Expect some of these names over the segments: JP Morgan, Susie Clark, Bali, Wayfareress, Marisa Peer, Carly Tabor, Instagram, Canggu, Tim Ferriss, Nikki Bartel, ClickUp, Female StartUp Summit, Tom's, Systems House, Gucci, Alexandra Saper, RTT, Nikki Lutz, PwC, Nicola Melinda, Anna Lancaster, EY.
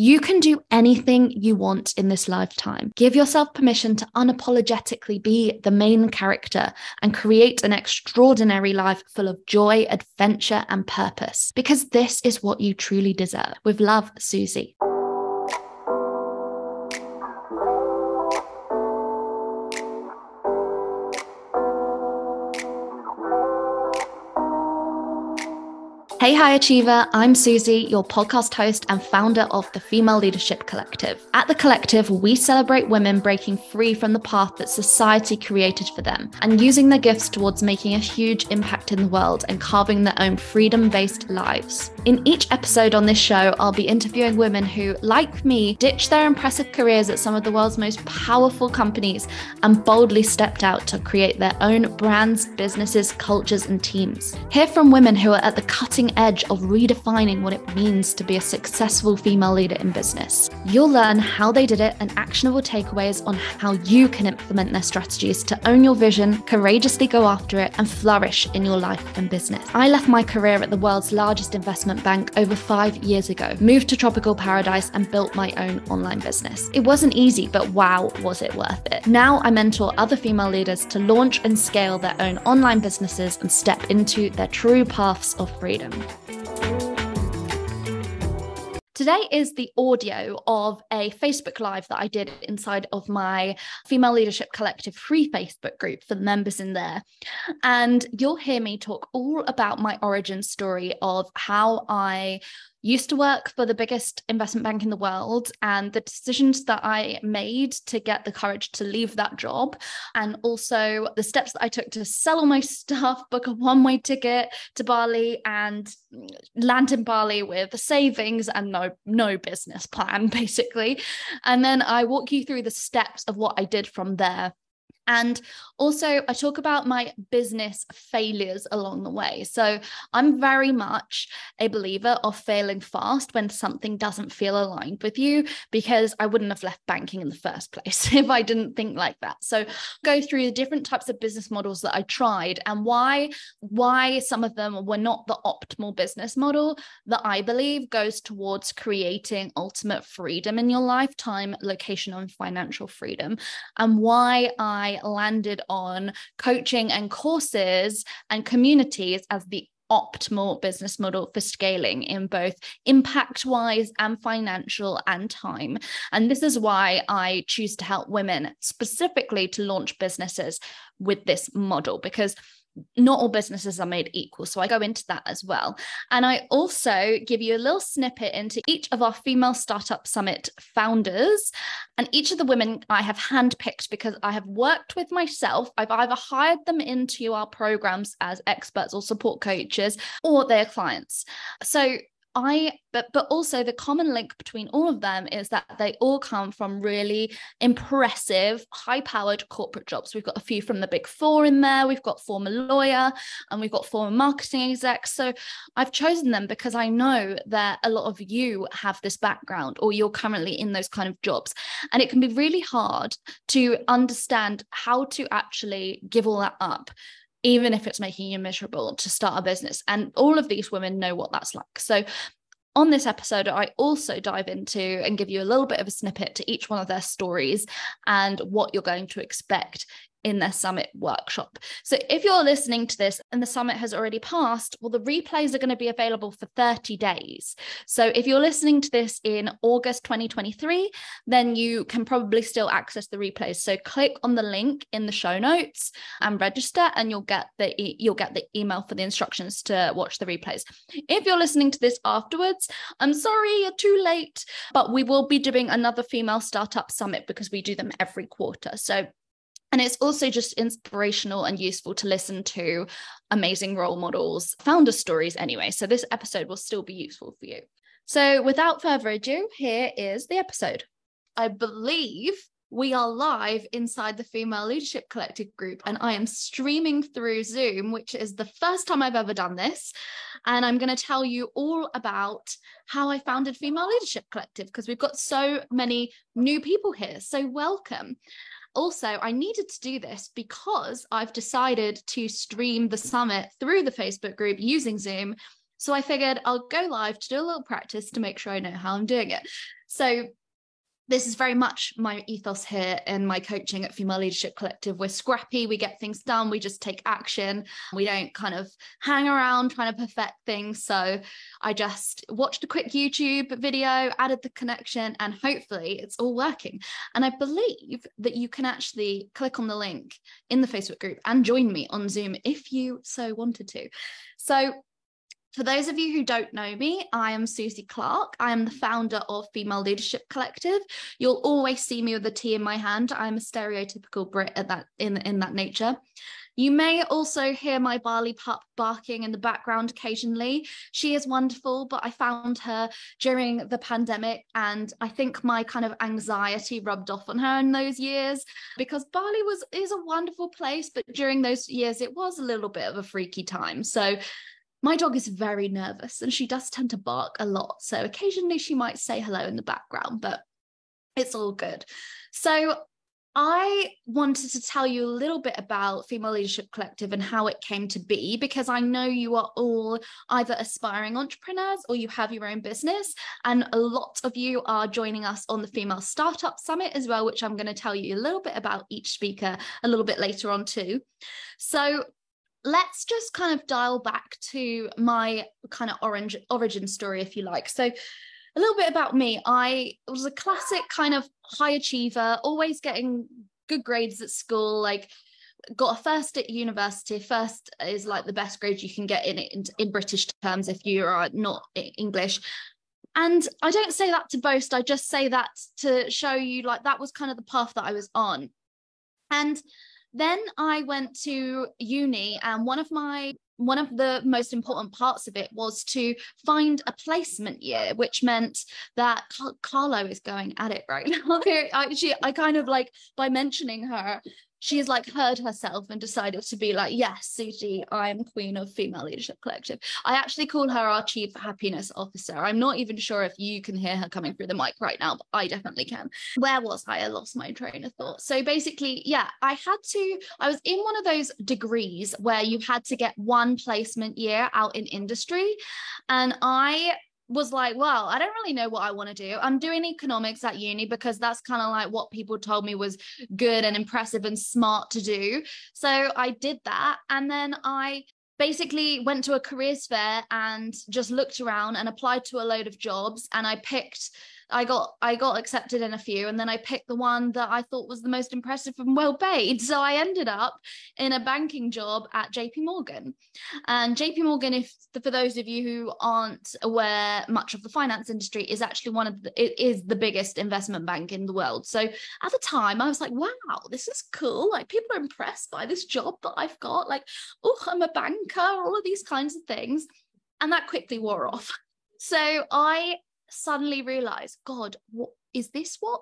You can do anything you want in this lifetime. Give yourself permission to unapologetically be the main character and create an extraordinary life full of joy, adventure, and purpose, because this is what you truly deserve. With love, Susie. Hey, High Achiever, I'm Susie, your podcast host and founder of the Female Leadership Collective. At the Collective, we celebrate women breaking free from the path that society created for them and using their gifts towards making a huge impact in the world and carving their own freedom-based lives. In each episode on this show, I'll be interviewing women who, like me, ditched their impressive careers at some of the world's most powerful companies and boldly stepped out to create their own brands, businesses, cultures, and teams. Hear from women who are at the cutting edge of redefining what it means to be a successful female leader in business. You'll learn how they did it and actionable takeaways on how you can implement their strategies to own your vision, courageously go after it, and flourish in your life and business. I left my career at the world's largest investment bank over 5 years ago, moved to tropical paradise, and built my own online business. It wasn't easy, but wow, was it worth it. Now I mentor other female leaders to launch and scale their own online businesses and step into their true paths of freedom. Today is the audio of a Facebook Live that I did inside of my Female Leadership Collective free Facebook group for the members in there. And you'll hear me talk all about my origin story of how I used to work for the biggest investment bank in the world and the decisions that I made to get the courage to leave that job, and also the steps that I took to sell all my stuff, book a one-way ticket to Bali and land in Bali with savings and no business plan, basically. And then I walk you through the steps of what I did from there. And also I talk about my business failures along the way. So I'm very much a believer of failing fast when something doesn't feel aligned with you, because I wouldn't have left banking in the first place if I didn't think like that. So go through the different types of business models that I tried and why some of them were not the optimal business model that I believe goes towards creating ultimate freedom in your lifetime, location and financial freedom, and why I landed on coaching and courses and communities as the optimal business model for scaling in both impact-wise and financial and time. And this is why I choose to help women specifically to launch businesses with this model, because not all businesses are made equal. So I go into that as well. And I also give you a little snippet into each of our Female Startup Summit founders and each of the women I have handpicked, because I have worked with myself. I've either hired them into our programs as experts or support coaches, or their clients. But also the common link between all of them is that they all come from really impressive, high-powered corporate jobs. We've got a few from the Big Four in there. We've got former lawyer and we've got former marketing execs. So I've chosen them because I know that a lot of you have this background or you're currently in those kind of jobs. And it can be really hard to understand how to actually give all that up, even if it's making you miserable, to start a business. And all of these women know what that's like. So on this episode, I also dive into and give you a little bit of a snippet to each one of their stories and what you're going to expect in their summit workshop. So if you're listening to this and the summit has already passed, well, the replays are going to be available for 30 days. So if you're listening to this in August 2023, then you can probably still access the replays. So click on the link in the show notes and register, and you'll get the email for the instructions to watch the replays. If you're listening to this afterwards, I'm sorry, you're too late, but we will be doing another Female Startup Summit because we do them every quarter. And it's also just inspirational and useful to listen to amazing role models, founder stories anyway. So this episode will still be useful for you. So without further ado, here is the episode. I believe we are live inside the Female Leadership Collective group, and I am streaming through Zoom, which is the first time I've ever done this. And I'm going to tell you all about how I founded Female Leadership Collective, because we've got so many new people here. So welcome. Also, I needed to do this because I've decided to stream the summit through the Facebook group using Zoom, So I figured I'll go live to do a little practice to make sure I know how I'm doing it. So this is very much my ethos here in my coaching at Female Leadership Collective. We're scrappy, we get things done, we just take action. We don't kind of hang around trying to perfect things. So I just watched a quick YouTube video, added the connection, and hopefully it's all working. And I believe that you can actually click on the link in the Facebook group and join me on Zoom if you so wanted to. So for those of you who don't know me, I am Susie Clark. I am the founder of Female Leadership Collective. You'll always see me with a tea in my hand. I'm a stereotypical Brit at that, in that nature. You may also hear my Bali pup barking in the background occasionally. She is wonderful, but I found her during the pandemic, and I think my kind of anxiety rubbed off on her in those years, because Bali is a wonderful place, but during those years it was a little bit of a freaky time. So my dog is very nervous and she does tend to bark a lot. So occasionally she might say hello in the background, but it's all good. So I wanted to tell you a little bit about Female Leadership Collective and how it came to be, because I know you are all either aspiring entrepreneurs or you have your own business. And a lot of you are joining us on the Female Startup Summit as well, which I'm going to tell you a little bit about each speaker a little bit later on too. So let's just kind of dial back to my kind of origin story, if you like. So a little bit about me. I was a classic kind of high achiever, always getting good grades at school, like got a first at university. First is like the best grade you can get in British terms if you are not English. And I don't say that to boast. I just say that to show you like that was kind of the path that I was on. And then I went to uni, and one of the most important parts of it was to find a placement year, which meant that Carlo is going at it right now. I kind of like, by mentioning her, she's like heard herself and decided to be like, yes, Susie, I am queen of Female Leadership Collective. I actually call her our chief happiness officer. I'm not even sure if you can hear her coming through the mic right now, but I definitely can. Where was I? I lost my train of thought. So basically, yeah, I was in one of those degrees where you had to get one placement year out in industry, and I was like, well, I don't really know what I want to do. I'm doing economics at uni because that's kind of like what people told me was good and impressive and smart to do. So I did that, and then I basically went to a careers fair and just looked around and applied to a load of jobs, and I got accepted in a few, and then I picked the one that I thought was the most impressive and well paid. So I ended up in a banking job at JP Morgan. And JP Morgan, for those of you who aren't aware much of the finance industry, is actually it is the biggest investment bank in the world. So at the time I was like, wow, this is cool. Like, people are impressed by this job that I've got. Like, oh, I'm a banker, all of these kinds of things. And that quickly wore off. So I suddenly realize, God, is this what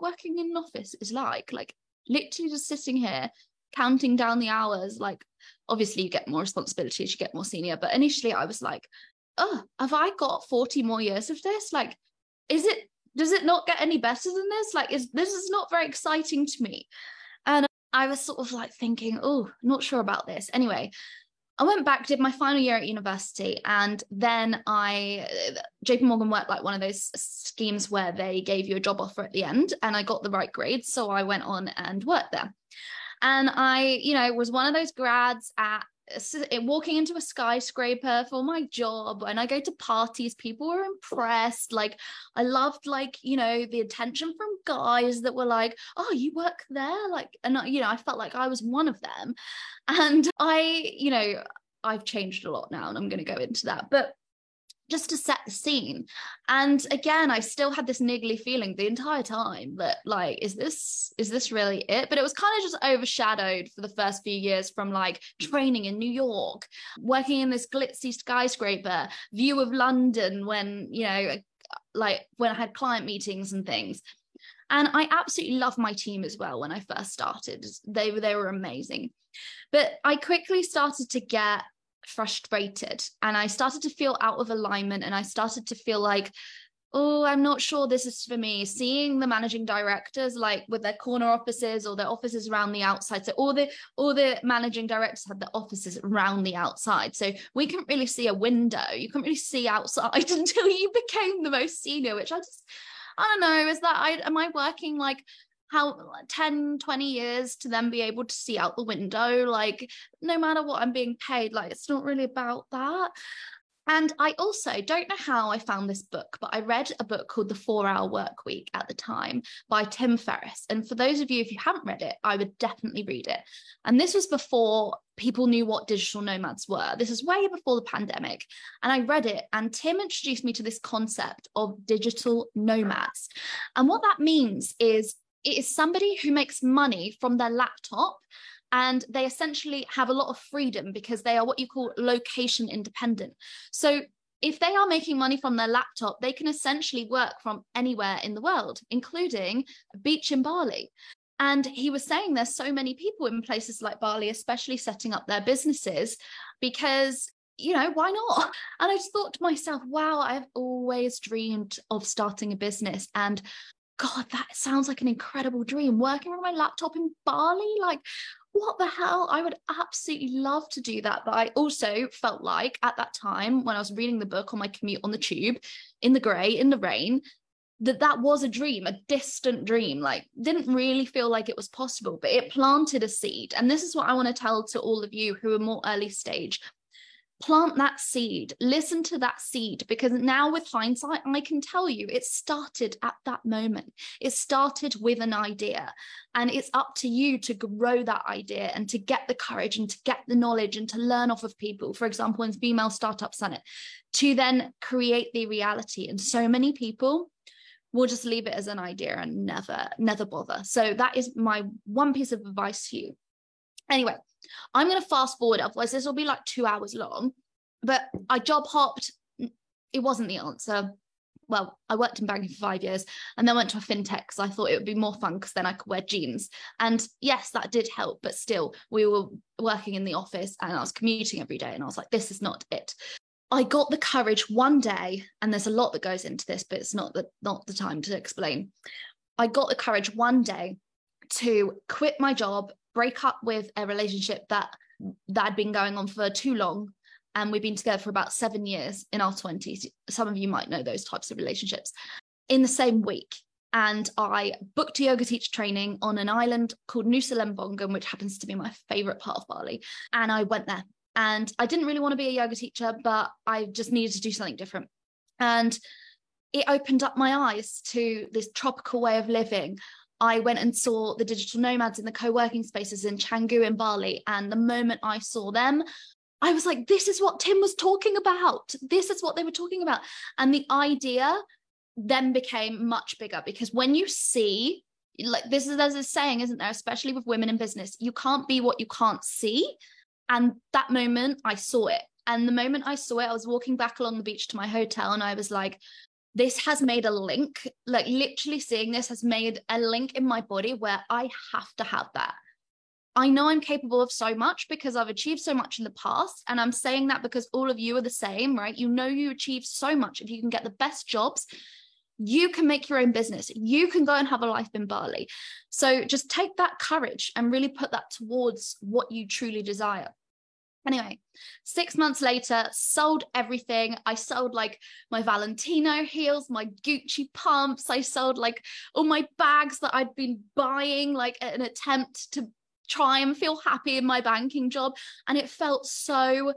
working in an office is like? Like, literally just sitting here counting down the hours. Like, obviously you get more responsibilities, you get more senior, but initially I was like, oh, have I got 40 more years of this? Like, does it not get any better than this? Like, this is not very exciting to me. And I was sort of like thinking, oh, not sure about this. Anyway, I went back, did my final year at university, and then JP Morgan worked like one of those schemes where they gave you a job offer at the end, and I got the right grades, so I went on and worked there. And I, you know, was one of those grads walking into a skyscraper for my job, and I go to parties, people were impressed. Like, I loved, like, you know, the attention from guys that were like, oh, you work there? Like, and you know, I felt like I was one of them. And I, you know, I've changed a lot now, and I'm going to go into that, but just to set the scene. And again, I still had this niggly feeling the entire time that, like, is this really it? But it was kind of just overshadowed for the first few years from like training in New York, working in this glitzy skyscraper, view of London when, you know, like when I had client meetings and things. And I absolutely loved my team as well when I first started. They were amazing. But I quickly started to get frustrated, and I started to feel out of alignment, and I started to feel like oh, I'm not sure this is for me. Seeing the managing directors, like with their corner offices or their offices around the outside. So all the managing directors had their offices around the outside. So we couldn't really see a window. You couldn't really see outside until you became the most senior, which I don't know, is that am I working like how 10, 20 years to then be able to see out the window? Like no matter what I'm being paid, like it's not really about that. And I also don't know how I found this book, but I read a book called The 4-Hour Work Week at the time by Tim Ferriss. And for those of you, if you haven't read it, I would definitely read it. And this was before people knew what digital nomads were. This is way before the pandemic. And I read it, and Tim introduced me to this concept of digital nomads. And what that means is it is somebody who makes money from their laptop. And they essentially have a lot of freedom because they are what you call location independent. So if they are making money from their laptop, they can essentially work from anywhere in the world, including a beach in Bali. And he was saying there's so many people in places like Bali, especially setting up their businesses because, you know, why not? And I just thought to myself, wow, I've always dreamed of starting a business. And God, that sounds like an incredible dream. Working with my laptop in Bali, like, what the hell? I would absolutely love to do that. But I also felt like at that time when I was reading the book on my commute on the tube, in the grey, in the rain, that was a dream, a distant dream, like didn't really feel like it was possible, but it planted a seed. And this is what I want to tell to all of you who are more early stage. Plant that seed, listen to that seed, because now with hindsight, I can tell you it started at that moment. It started with an idea, and it's up to you to grow that idea and to get the courage and to get the knowledge and to learn off of people, for example, in Female Startup Summit, to then create the reality. And so many people will just leave it as an idea and never bother. So that is my one piece of advice to you. Anyway, I'm going to fast forward, otherwise this will be like 2 hours long, but I job hopped. It wasn't the answer. Well, I worked in banking for 5 years and then went to a fintech because I thought it would be more fun because then I could wear jeans. And yes, that did help, but still we were working in the office and I was commuting every day and I was like, this is not it. I got the courage one day, and there's a lot that goes into this, but it's not the time to explain. I got the courage one day to quit my job, break up with a relationship that had been going on for too long, and we've been together for about 7 years in our 20s. Some of you might know those types of relationships. In the same week, and I booked a yoga teacher training on an island called Nusa Lembongan, which happens to be my favorite part of Bali, and I went there. And I didn't really want to be a yoga teacher, but I just needed to do something different. And it opened up my eyes to this tropical way of living. I went and saw the digital nomads in the co-working spaces in Canggu in Bali. And the moment I saw them, I was like, this is what Tim was talking about. This is what they were talking about. And the idea then became much bigger, because when you see, like there's a saying, isn't there, especially with women in business, you can't be what you can't see. And that moment I saw it. And the moment I saw it, I was walking back along the beach to my hotel and I was like, this has made a link. Like literally seeing this has made a link in my body where I have to have that. I know I'm capable of so much because I've achieved so much in the past. And I'm saying that because all of you are the same, right? You know, you achieve so much. If you can get the best jobs, you can make your own business. You can go and have a life in Bali. So just take that courage and really put that towards what you truly desire. Anyway, 6 months later, sold everything. I sold like my Valentino heels, my Gucci pumps. I sold like all my bags that I'd been buying, like an attempt to try and feel happy in my banking job. And it felt so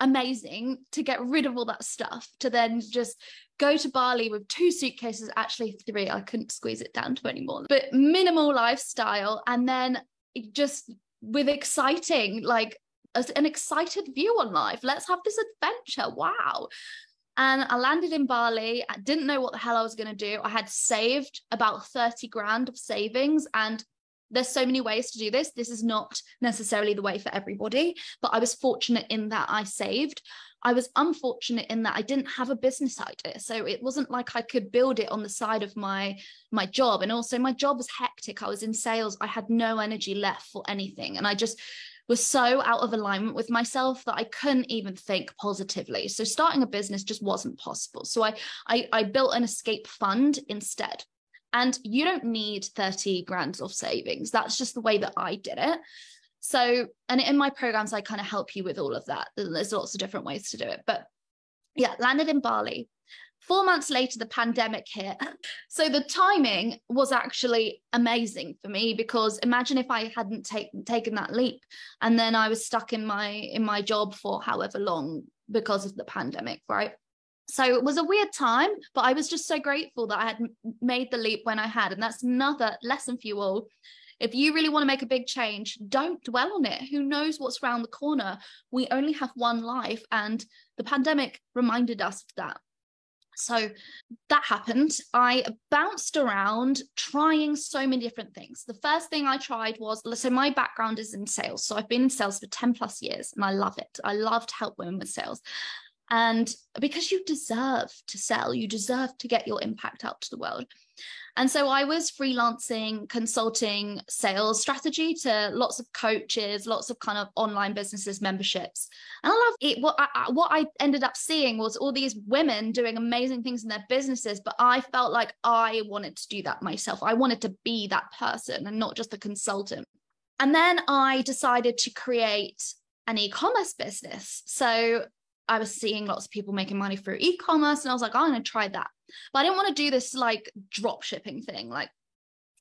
amazing to get rid of all that stuff, to then just go to Bali with 2 suitcases, actually 3. I couldn't squeeze it down to any more, but minimal lifestyle. And then just with exciting, like, an excited view on life. Let's have this adventure. Wow. And I landed in Bali. I didn't know what the hell I was going to do. I had saved about 30 grand of savings, and there's so many ways to do this. This is not necessarily the way for everybody, but I was fortunate in that I saved. I was unfortunate in that I didn't have a business idea. So it wasn't like I could build it on the side of my job. And also my job was hectic. I was in sales. I had no energy left for anything. And I just was so out of alignment with myself that I couldn't even think positively. So starting a business just wasn't possible. So I built an escape fund instead. And you don't need 30 grand of savings. That's just the way that I did it. So, and in my programs, I kind of help you with all of that. There's lots of different ways to do it. But yeah, landed in Bali. 4 months later, the pandemic hit. So the timing was actually amazing for me, because imagine if I hadn't taken that leap, and then I was stuck in my job for however long because of the pandemic, right? So it was a weird time, but I was just so grateful that I had made the leap when I had. And that's another lesson for you all. If you really want to make a big change, don't dwell on it. Who knows what's around the corner? We only have one life. And the pandemic reminded us of that. So that happened. I bounced around trying so many different things. The first thing I tried was, so my background is in sales. So I've been in sales for 10 plus years and I love it. I love to help women with sales. And because you deserve to sell, you deserve to get your impact out to the world. And so I was freelancing, consulting sales strategy to lots of coaches, lots of kind of online businesses, memberships. And I love it. What I ended up seeing was all these women doing amazing things in their businesses, but I felt like I wanted to do that myself. I wanted to be that person and not just the consultant. And then I decided to create an e-commerce business. So I was seeing lots of people making money through e-commerce, and I was like, I'm going to try that. But I didn't want to do this like drop shipping thing. Like,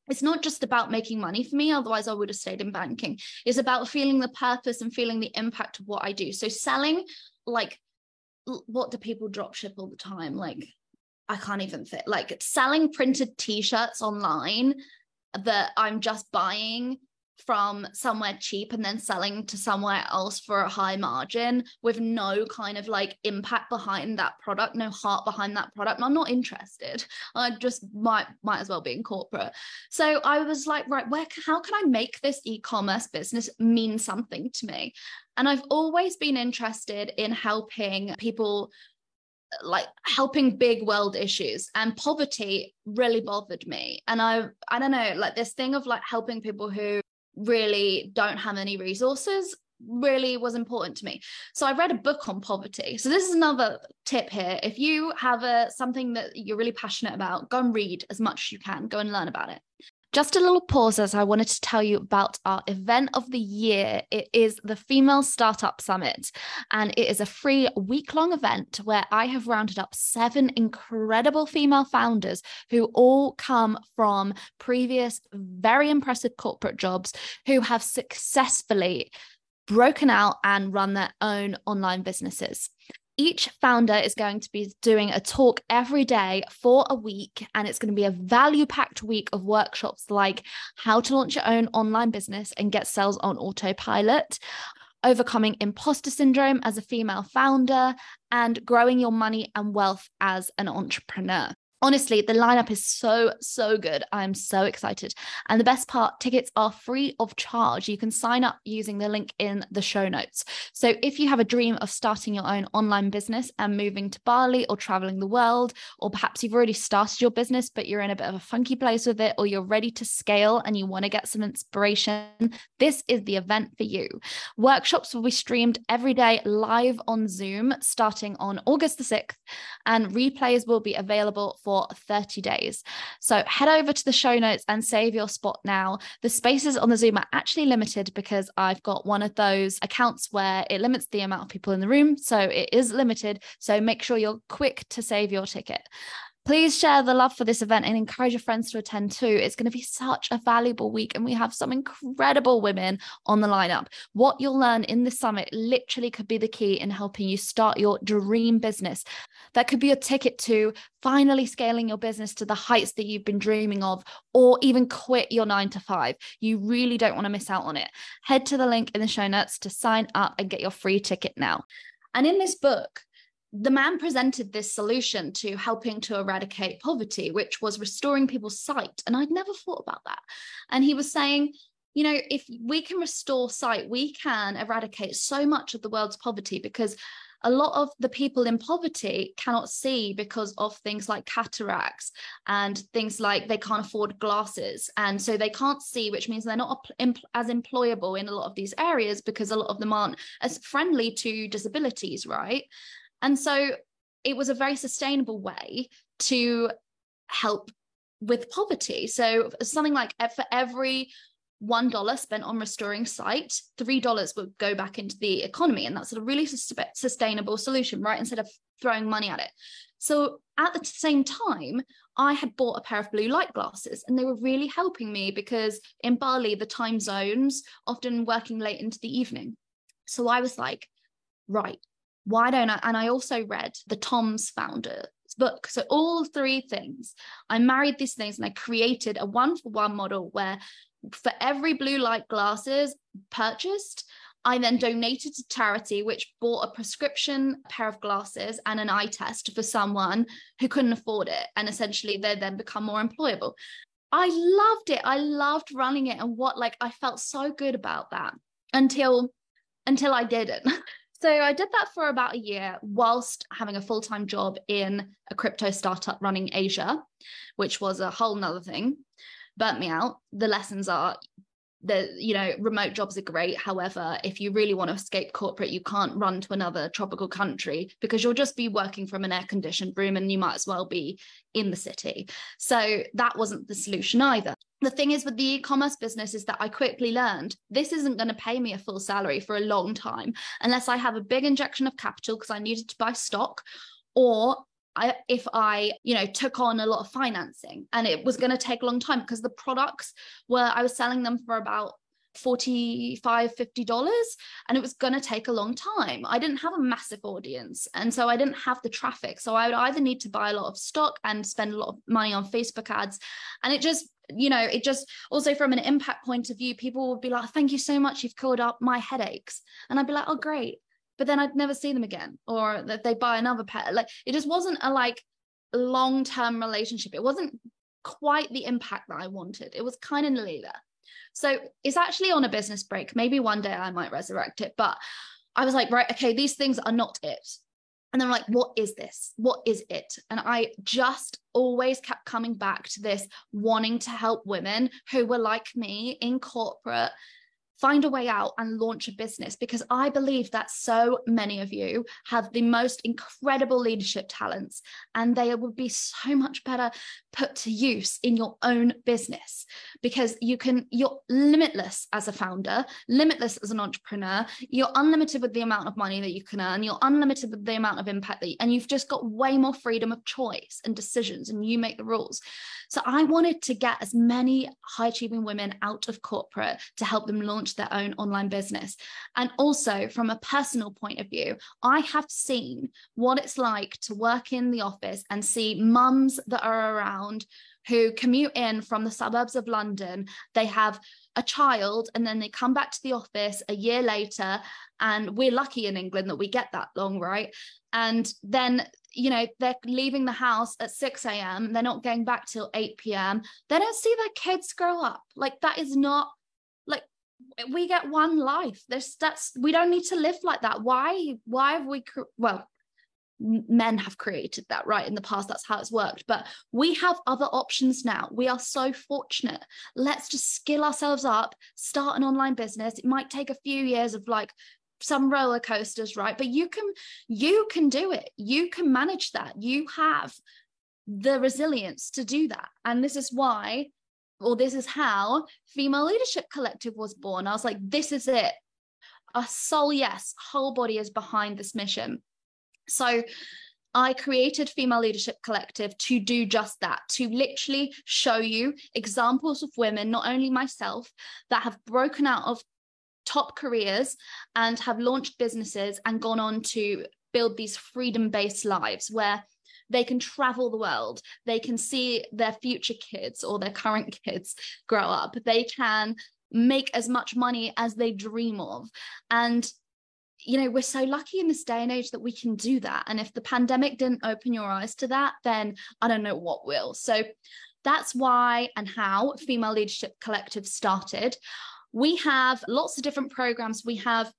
it's not just about making money for me. Otherwise I would have stayed in banking. It's about feeling the purpose and feeling the impact of what I do. So selling, like, what do people drop ship all the time? Like, I can't even fit, like, selling printed t-shirts online that I'm just buying from somewhere cheap and then selling to somewhere else for a high margin with no kind of like impact behind that product, no heart behind that product. And I'm not interested. I just might as well be in corporate. So I was like, right, how can I make this e-commerce business mean something to me? And I've always been interested in helping people, like helping big world issues, and poverty really bothered me. And I don't know, like this thing of like helping people who really don't have any resources really was important to me. So I read a book on poverty. So this is another tip here. If you have something that you're really passionate about, go and read as much as you can, go and learn about it. Just a little pause as I wanted to tell you about our event of the year. It is the Female Startup Summit, and it is a free week-long event where I have rounded up 7 incredible female founders who all come from previous very impressive corporate jobs, who have successfully broken out and run their own online businesses. Each founder is going to be doing a talk every day for a week, and it's going to be a value-packed week of workshops like how to launch your own online business and get sales on autopilot, overcoming imposter syndrome as a female founder, and growing your money and wealth as an entrepreneur. Honestly, the lineup is so good. I'm so excited. And the best part, tickets are free of charge. You can sign up using the link in the show notes. So if you have a dream of starting your own online business and moving to Bali or traveling the world, or perhaps you've already started your business, but you're in a bit of a funky place with it, or you're ready to scale and you want to get some inspiration, this is the event for you. Workshops will be streamed every day live on Zoom starting on August the 6th, and replays will be available for 30 days. So head over to the show notes and save your spot now. The spaces on the Zoom are actually limited because I've got one of those accounts where it limits the amount of people in the room. So it is limited. So make sure you're quick to save your ticket. Please share the love for this event and encourage your friends to attend too. It's going to be such a valuable week, and we have some incredible women on the lineup. What you'll learn in this summit literally could be the key in helping you start your dream business. That could be your ticket to finally scaling your business to the heights that you've been dreaming of, or even quit your 9-to-5. You really don't want to miss out on it. Head to the link in the show notes to sign up and get your free ticket now. And in this book, the man presented this solution to helping to eradicate poverty, which was restoring people's sight. And I'd never thought about that. And he was saying, you know, if we can restore sight, we can eradicate so much of the world's poverty, because a lot of the people in poverty cannot see because of things like cataracts and things like they can't afford glasses. And so they can't see, which means they're not as employable in a lot of these areas because a lot of them aren't as friendly to disabilities, right? And so it was a very sustainable way to help with poverty. So something like for every $1 spent on restoring sight, $3 would go back into the economy. And that's a really sustainable solution, right? Instead of throwing money at it. So at the same time, I had bought a pair of blue light glasses and they were really helping me because in Bali, the time zones often working late into the evening. So I was like, right, why don't I? And I also read the Tom's founder book. So all three things, I married these things and I created a one-for-one model where for every blue light glasses purchased, I then donated to charity, which bought a prescription pair of glasses and an eye test for someone who couldn't afford it. And essentially they then become more employable. I loved it. I loved running it. And I felt so good about that until I didn't. So I did that for about a year whilst having a full-time job in a crypto startup running Asia, which was a whole nother thing. Burnt me out. The lessons are that, remote jobs are great. However, if you really want to escape corporate, you can't run to another tropical country because you'll just be working from an air-conditioned room and you might as well be in the city. So that wasn't the solution either. The thing is with the e-commerce business is that I quickly learned this isn't going to pay me a full salary for a long time unless I have a big injection of capital because I needed to buy stock, or if I took on a lot of financing, and it was going to take a long time because the products I was selling them for about $45, $50, and it was going to take a long time. I didn't have a massive audience, and so I didn't have the traffic. So I would either need to buy a lot of stock and spend a lot of money on Facebook ads. And it just, also from an impact point of view, people would be like, thank you so much. You've called up my headaches. And I'd be like, oh, great. But then I'd never see them again, or that they buy another pet. It just wasn't a long-term relationship. It wasn't quite the impact that I wanted. It was kind of nearly there. So it's actually on a business break. Maybe one day I might resurrect it, but I was like, right, okay, these things are not it. And then I'm like, what is this? What is it? And I just always kept coming back to this, wanting to help women who were like me in corporate find a way out and launch a business, because I believe that so many of you have the most incredible leadership talents and they would be so much better put to use in your own business, because you're limitless as a founder, limitless as an entrepreneur, you're unlimited with the amount of money that you can earn, you're unlimited with the amount of impact and you've just got way more freedom of choice and decisions, and you make the rules. So I wanted to get as many high-achieving women out of corporate to help them launch their own online business. And also from a personal point of view, I have seen what it's like to work in the office and see mums that are around who commute in from the suburbs of London. They have a child and then they come back to the office a year later. And we're lucky in England that we get that long, right? And then they're leaving the house at 6 a.m. They're not going back till 8 p.m. They don't see their kids grow up. That is not, we get one life. We don't need to live like that. Why have we, men have created that, right? In the past, that's how it's worked. But we have other options now. We are so fortunate. Let's just skill ourselves up, start an online business. It might take a few years of some roller coasters, right? But you can do it. You can manage that. You have the resilience to do that. And this is why, or this is how Female Leadership Collective was born. I was like, this is it. Our soul, yes, whole body is behind this mission. So I created Female Leadership Collective to do just that, to literally show you examples of women, not only myself, that have broken out of top careers and have launched businesses and gone on to build these freedom-based lives where they can travel the world, they can see their future kids or their current kids grow up, they can make as much money as they dream of. And we're so lucky in this day and age that we can do that. And if the pandemic didn't open your eyes to that, then I don't know what will. So that's why and how Female Leadership Collective started. We have lots of different programs. We have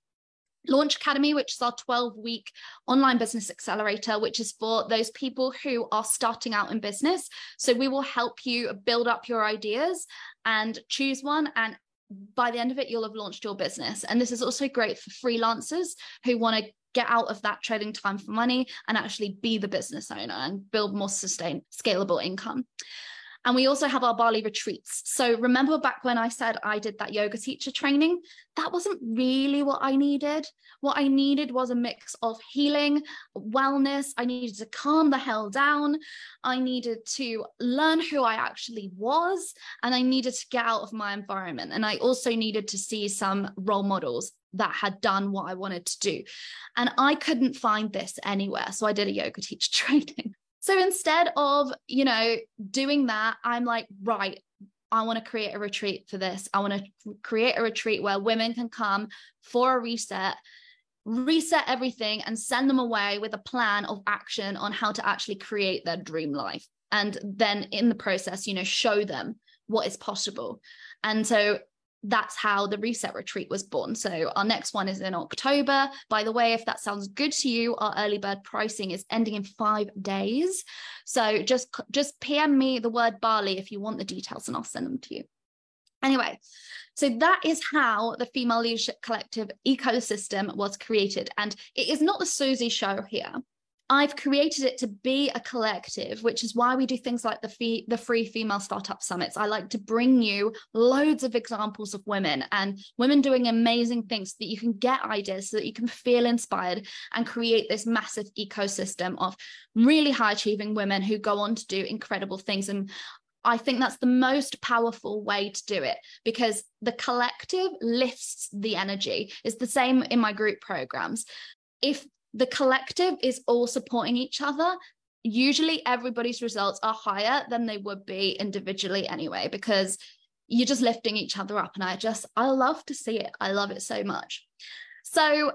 Launch Academy, which is our 12-week online business accelerator, which is for those people who are starting out in business. So we will help you build up your ideas and choose one, and by the end of it, you'll have launched your business. And this is also great for freelancers who want to get out of that trading time for money and actually be the business owner and build more sustained, scalable income. And we also have our Bali retreats. So remember back when I said I did that yoga teacher training? That wasn't really what I needed. What I needed was a mix of healing, wellness. I needed to calm the hell down. I needed to learn who I actually was, and I needed to get out of my environment. And I also needed to see some role models that had done what I wanted to do. And I couldn't find this anywhere. So I did a yoga teacher training. So instead of, you know, doing that, I'm like, right, I want to create a retreat for this. I want to create a retreat where women can come for a reset everything, and send them away with a plan of action on how to actually create their dream life. And then in the process, you know, show them what is possible. And so that's how the reset retreat was born. So our next one is in October. By the way, if that sounds good to you, our early bird pricing is ending in 5 days. So just PM me the word Bali if you want the details, and I'll send them to you. Anyway, so that is how the Female Leadership Collective ecosystem was created. And it is not the Susie show here. I've created it to be a collective, which is why we do things like the free female startup summits. I like to bring you loads of examples of women and women doing amazing things so that you can get ideas, so that you can feel inspired and create this massive ecosystem of really high achieving women who go on to do incredible things. And I think that's the most powerful way to do it, because the collective lifts the energy. It's the same in my group programs. If the collective is all supporting each other, usually everybody's results are higher than they would be individually anyway, because you're just lifting each other up. And I love to see it. I love it so much. So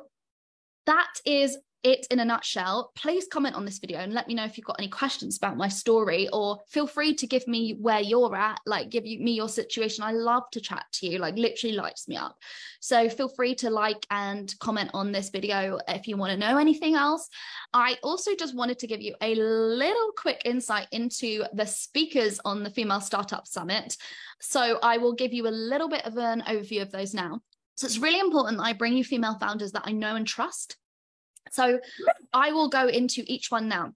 that is it in a nutshell. Please comment on this video and let me know if you've got any questions about my story, or feel free to give me where you're at, like give me your situation. I love to chat to you, like literally lights me up. So feel free to like and comment on this video if you want to know anything else. I also just wanted to give you a little quick insight into the speakers on the Female Startup Summit. So I will give you a little bit of an overview of those now. So it's really important that I bring you female founders that I know and trust. So I will go into each one now.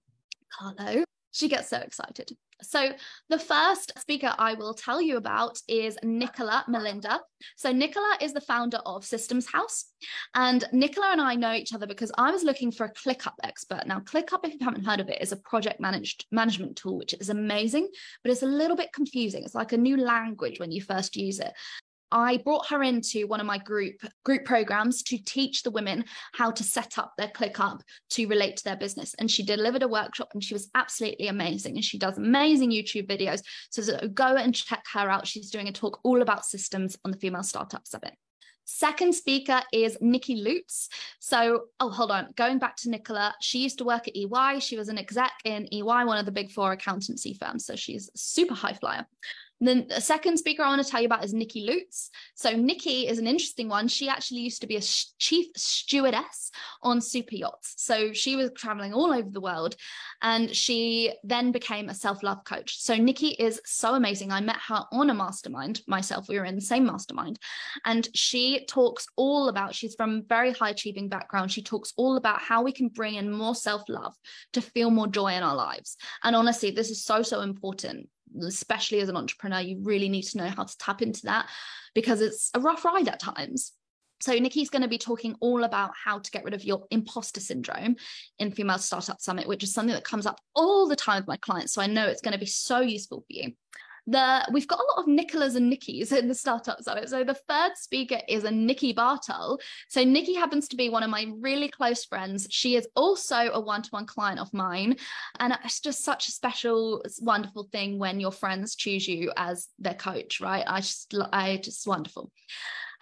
Carlo, she gets so excited. So the first speaker I will tell you about is Nicola Melinda. So Nicola is the founder of Systems House. And Nicola and I know each other because I was looking for a ClickUp expert. Now, ClickUp, if you haven't heard of it, is a project management tool, which is amazing, but it's a little bit confusing. It's like a new language when you first use it. I brought her into one of my group programs to teach the women how to set up their ClickUp to relate to their business. And she delivered a workshop and she was absolutely amazing. And she does amazing YouTube videos. So go and check her out. She's doing a talk all about systems on the Female Startup Summit. Second speaker is Nikki Lutz. So, hold on, going back to Nicola, she used to work at EY. She was an exec in EY, one of the big four accountancy firms. So she's a super high flyer. Then the second speaker I want to tell you about is Nikki Lutz. So Nikki is an interesting one. She actually used to be a chief stewardess on super yachts. So she was traveling all over the world, and she then became a self-love coach. So Nikki is so amazing. I met her on a mastermind myself. We were in the same mastermind, and she talks all about, she's from a very high achieving background. She talks all about how we can bring in more self-love to feel more joy in our lives. And honestly, this is so, so important. Especially as an entrepreneur, you really need to know how to tap into that, because it's a rough ride at times. So Nikki's going to be talking all about how to get rid of your imposter syndrome in Female Startup Summit, which is something that comes up all the time with my clients. So I know it's going to be so useful for you. We've got a lot of Nicolas and Nikkis in the Startup Summit. So the third speaker is a Nikki Bartel. So Nikki happens to be one of my really close friends. She is also a one-to-one client of mine. And it's just such a special, wonderful thing when your friends choose you as their coach, right? It's wonderful.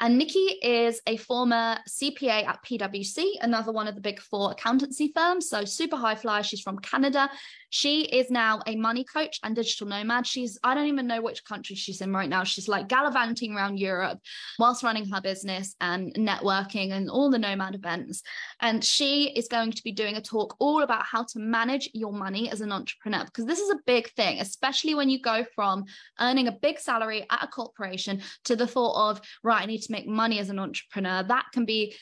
And Nikki is a former CPA at PwC, another one of the big four accountancy firms. So super high flyer. She's from Canada. She is now a money coach and digital nomad. She's, I don't even know which country she's in right now. She's like gallivanting around Europe whilst running her business and networking and all the nomad events. And she is going to be doing a talk all about how to manage your money as an entrepreneur, because this is a big thing, especially when you go from earning a big salary at a corporation to the thought of, right, I need to make money as an entrepreneur. That can be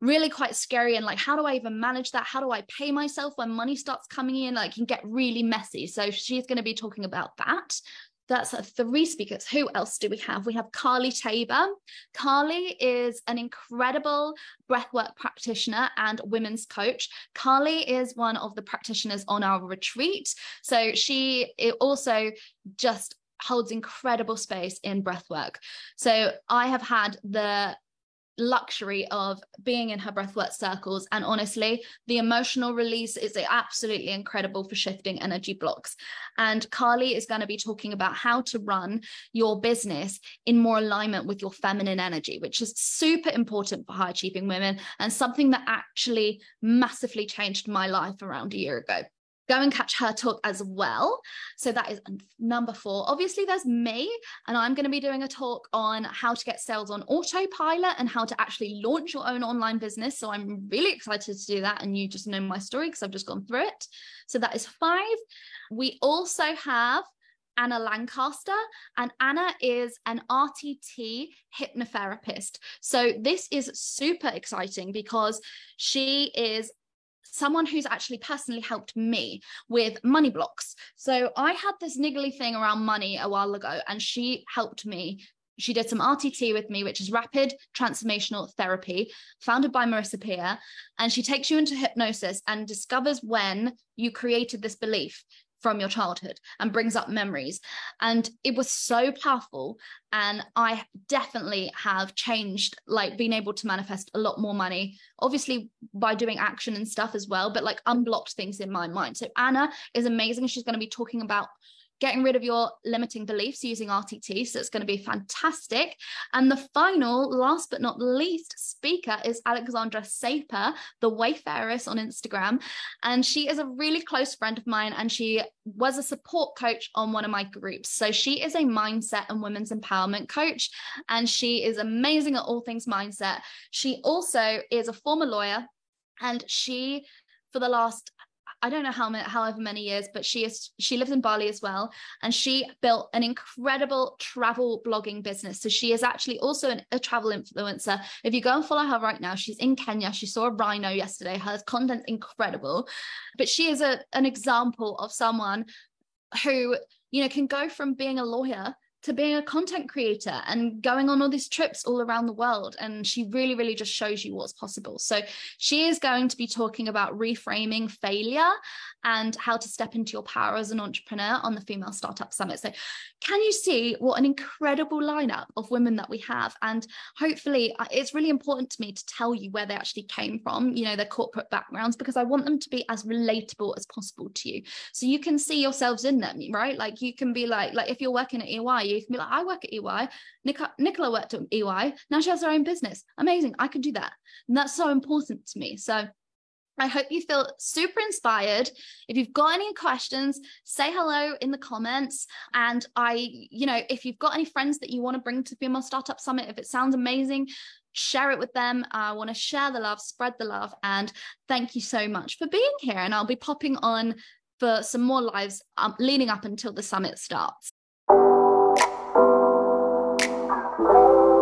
really quite scary. And like, how do I even manage that? How do I pay myself when money starts coming in? Like, it can get really messy. So she's going to be talking about that. That's three speakers. Who else do we have? We have Carly Tabor. Carly is an incredible breathwork practitioner and women's coach. Carly is one of the practitioners on our retreat. So she also just holds incredible space in breathwork. So I have had the luxury of being in her breathwork circles, and honestly the emotional release is absolutely incredible for shifting energy blocks. And Carly is going to be talking about how to run your business in more alignment with your feminine energy, which is super important for high achieving women and something that actually massively changed my life around a year ago. Go and catch her talk as well. So that is number four. Obviously, there's me, and I'm going to be doing a talk on how to get sales on autopilot and how to actually launch your own online business. So I'm really excited to do that. And you just know my story because I've just gone through it. So that is five. We also have Anna Lancaster, and Anna is an RTT hypnotherapist. So this is super exciting because she is someone who's actually personally helped me with money blocks. So I had this niggly thing around money a while ago, and she helped me. She did some RTT with me, which is Rapid Transformational Therapy, founded by Marisa Peer. And she takes you into hypnosis and discovers when you created this belief from your childhood and brings up memories. And it was so powerful. And I definitely have changed, like being able to manifest a lot more money, obviously by doing action and stuff as well, but like unblocked things in my mind. So Anna is amazing. She's going to be talking about getting rid of your limiting beliefs using RTT. So it's going to be fantastic. And the final, last but not least, speaker is Alexandra Saper, the Wayfareress on Instagram. And she is a really close friend of mine, and she was a support coach on one of my groups. So she is a mindset and women's empowerment coach, and she is amazing at all things mindset. She also is a former lawyer, and she, for the last I don't know however many years, but she lives in Bali as well. And she built an incredible travel blogging business. So she is actually also a travel influencer. If you go and follow her right now, she's in Kenya. She saw a rhino yesterday. Her content's incredible, but she is an example of someone who, you know, can go from being a lawyer to being a content creator and going on all these trips all around the world. And she really, really just shows you what's possible. So she is going to be talking about reframing failure and how to step into your power as an entrepreneur on the Female Startup Summit. So can you see what an incredible lineup of women that we have? And hopefully it's really important to me to tell you where they actually came from, you know, their corporate backgrounds, because I want them to be as relatable as possible to you. So you can see yourselves in them, right? Like you can be like if you're working at EY, you can be like, I work at EY. Nicola worked at EY. Now she has her own business. Amazing. I could do that. And that's so important to me. So I hope you feel super inspired. If you've got any questions, say hello in the comments. And if you've got any friends that you want to bring to Female Startup Summit, if it sounds amazing, share it with them. I want to share the love, spread the love. And thank you so much for being here. And I'll be popping on for some more lives leading up until the summit starts. Thank you.